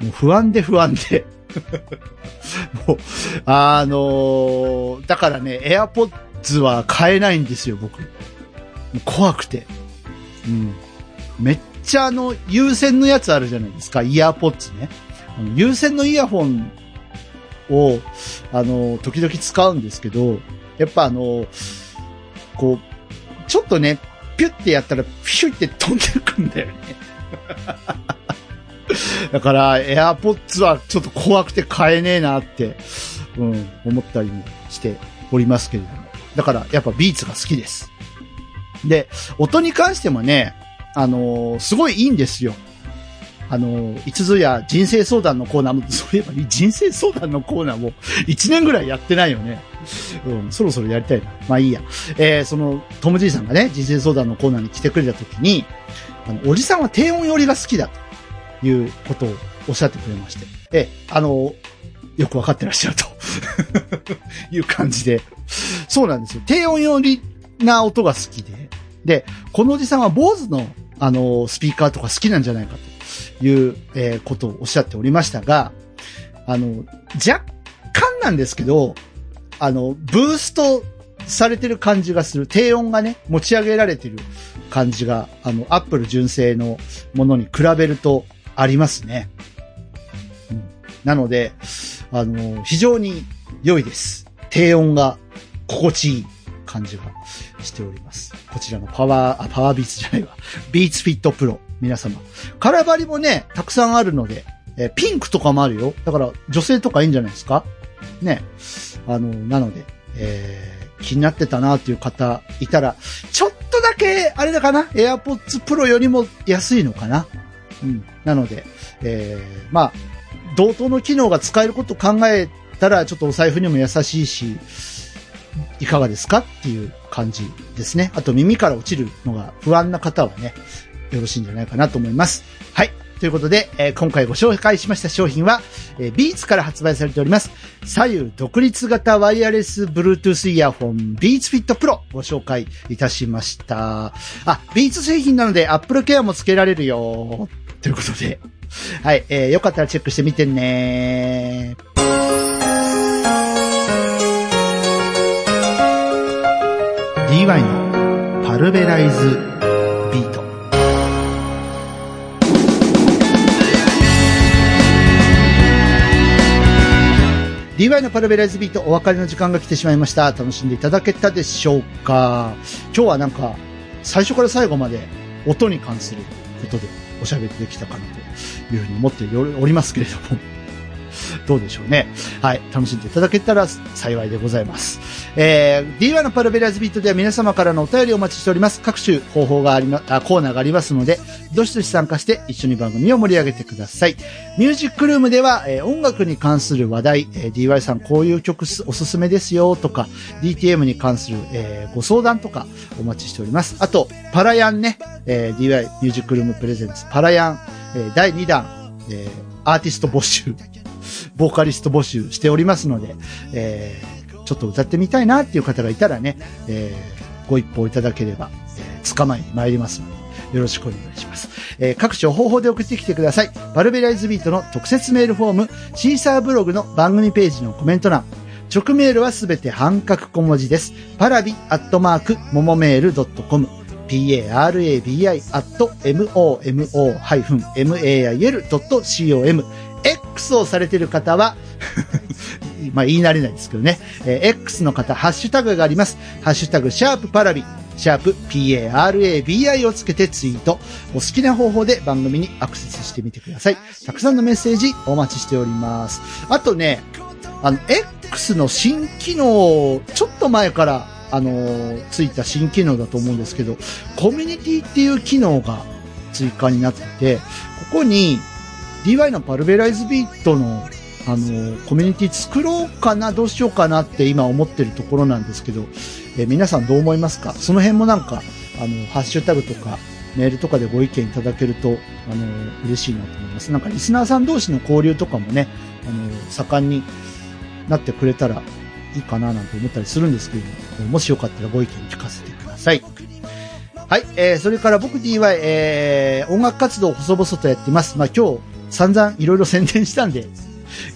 もう不安で不安で。もう、あのー、だからね、AirPods は買えないんですよ、僕。怖くて。うん。めっちゃあの、有線のやつあるじゃないですか、イヤーポッツね。あの有線のイヤホンを、あのー、時々使うんですけど、やっぱあのー、こう、ちょっとね、ピュッてやったら、ピュッて飛んでくんだよね。だから、AirPods はちょっと怖くて買えねえなって、うん、思ったりもしておりますけれども。だから、やっぱビーツが好きです。で、音に関してもね、あのー、すごいいいんですよ。あのー、いつぞや人生相談のコーナーも、そういえば人生相談のコーナーもいちねんぐらいやってないよね。うん、そろそろやりたいな。まあいいや。えー、その、トムじいさんがね、人生相談のコーナーに来てくれたときに、あの、おじさんは低音よりが好きだと。いうことをおっしゃってくれまして。え、あの、よくわかってらっしゃると。いう感じで。そうなんですよ。低音よりな音が好きで。で、このおじさんはBoseの、あの、スピーカーとか好きなんじゃないかという、えー、ことをおっしゃっておりましたが、あの、若干なんですけど、あの、ブーストされてる感じがする。低音がね、持ち上げられてる感じが、あの、Apple 純正のものに比べると、ありますね、うん。なので、あの、非常に良いです。低音が心地いい感じがしております。こちらのパワー、あ、パワービーツじゃないわ。Beats Fit Pro。皆様。カラーバリもね、たくさんあるので、え、ピンクとかもあるよ。だから女性とかいいんじゃないですかね。あの、なので、えー、気になってたなという方いたら、ちょっとだけ、あれだかな AirPods Pro よりも安いのかなうん、なので、えー、まあ、同等の機能が使えることを考えたら、ちょっとお財布にも優しいし、いかがですかっていう感じですね。あと耳から落ちるのが不安な方はね、よろしいんじゃないかなと思います。はい。ということで、えー、今回ご紹介しました商品は、えー、ビーツから発売されております。左右独立型ワイヤレス Bluetooth イヤホン Beats Fit Pro ご紹介いたしました。あ、ビーツ製品なので Apple Care もつけられるよ。ということで。はい、えー、よかったらチェックしてみてね。ディーワイ のパルベライズビート。ディーワイ のパルベライズビート、お別れの時間が来てしまいました。楽しんでいただけたでしょうか。今日はなんか、最初から最後まで音に関することで。おしゃべりできたかなというふうに思っておりますけれどもどうでしょうね。はい、楽しんでいただけたら幸いでございます。えー、ディーワイ のパルベライズビートでは皆様からのお便りをお待ちしております。各種方法がありまあコーナーがありますので、どしどし参加して一緒に番組を盛り上げてください。ミュージックルームでは、えー、音楽に関する話題、えー、ディーワイ さんこういう曲おすすめですよとか ディーティーエム に関する、えー、ご相談とかお待ちしております。あとパラヤンね、えー、ディーワイ ミュージックルームプレゼンツパラヤン、えー、だいにだん、えー、アーティスト募集ボーカリスト募集しておりますので、えー、ちょっと歌ってみたいなっていう方がいたらね、えー、ご一報いただければ、えー、捕まえに参りますので、よろしくお願いします。えー、各種方法で送ってきてください。パルベライズビートの特設メールフォーム、シーサーブログの番組ページのコメント欄、直メールはすべて半角小文字です。パラビアットマークモモメールドットコム。パラビ アット モモ マイル ドット コム X をされている方は、まあ言い慣れないですけどね、えー、X の方、ハッシュタグがあります。ハッシュタグ、シャープパラビ、シャープ ピーエーアールエービーアイ をつけてツイート。お好きな方法で番組にアクセスしてみてください。たくさんのメッセージお待ちしております。あとね、あの X の新機能、ちょっと前からあのついた新機能だと思うんですけど、コミュニティっていう機能が追加になってて、ここに ディーワイ のパルベライズビートのあのコミュニティ作ろうかな、どうしようかなって今思ってるところなんですけど、え皆さんどう思いますか？その辺もなんかあのハッシュタグとかメールとかでご意見いただけるとあの嬉しいなと思います。なんかリスナーさん同士の交流とかもね、あの盛んになってくれたらいいかななんて思ったりするんですけど、もしよかったらご意見聞かせてください。はい、えー、それから僕 ディーワイ、えー、音楽活動を細々とやってます。まあ今日散々いろいろ宣伝したんで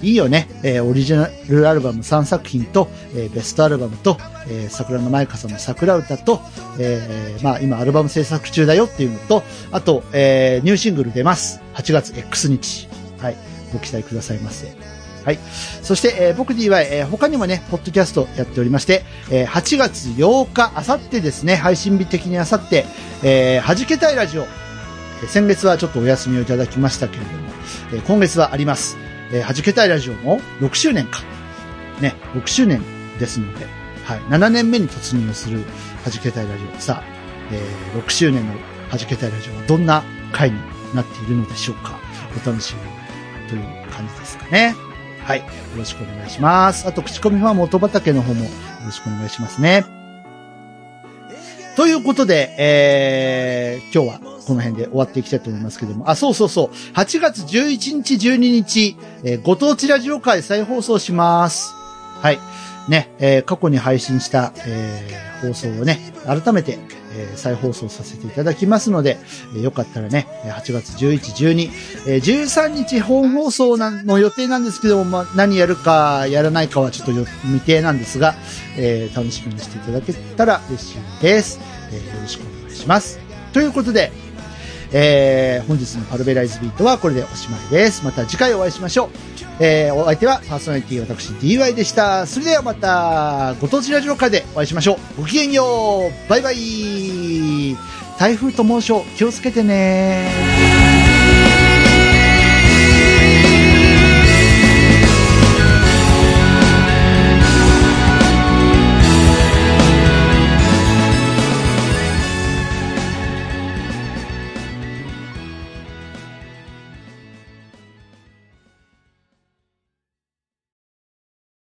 いいよね、えー、オリジナルアルバムさんさく品と、えー、ベストアルバムと、えー、桜の舞香さんの桜歌と、えー、まあ今アルバム制作中だよっていうのと、あと、えー、ニューシングル出ます。はちがつ エックスにち、はい、ご期待くださいませ。はい、そして、えー、僕 ディーワイ、えー、他にもねポッドキャストやっておりまして、えー、はちがつようかあさってですね、配信日的にあさって、えー、はじけたいラジオ、えー、先月はちょっとお休みをいただきましたけれども、えー、今月はあります。えー、はじけたいラジオもろくしゅうねんかね、ろくしゅうねんですので、はい、ななねんめに突入するはじけたいラジオ、さあ、えー、ろくしゅうねんのはじけたいラジオはどんな回になっているのでしょうか。お楽しみという感じですかね。はい、よろしくお願いします。あと、口コミファーム音畑の方もよろしくお願いしますね。ということで、えー、今日はこの辺で終わっていきたいと思いますけども、あ、そうそうそう、はちがつじゅういちにち、じゅうににち、えー、ご当地ラジオ会再放送します。はい、ね、えー、過去に配信した、えー、放送をね、改めて、えー、再放送させていただきますので、えー、よかったらね、はちがつじゅういち、じゅうに、えー、じゅうさんにち本放送の予定なんですけども、まあ、何やるかやらないかはちょっと未定なんですが、えー、楽しみにしていただけたら嬉しいです。えー、よろしくお願いします。ということで、えー、本日のパルベライズビートはこれでおしまいです。また次回お会いしましょう。えー、お相手はパーソナリティ私 ディーワイ でした。それではまたご当地ラジオ会でお会いしましょう。ごきげんよう。バイバイ。台風と猛暑気をつけてね。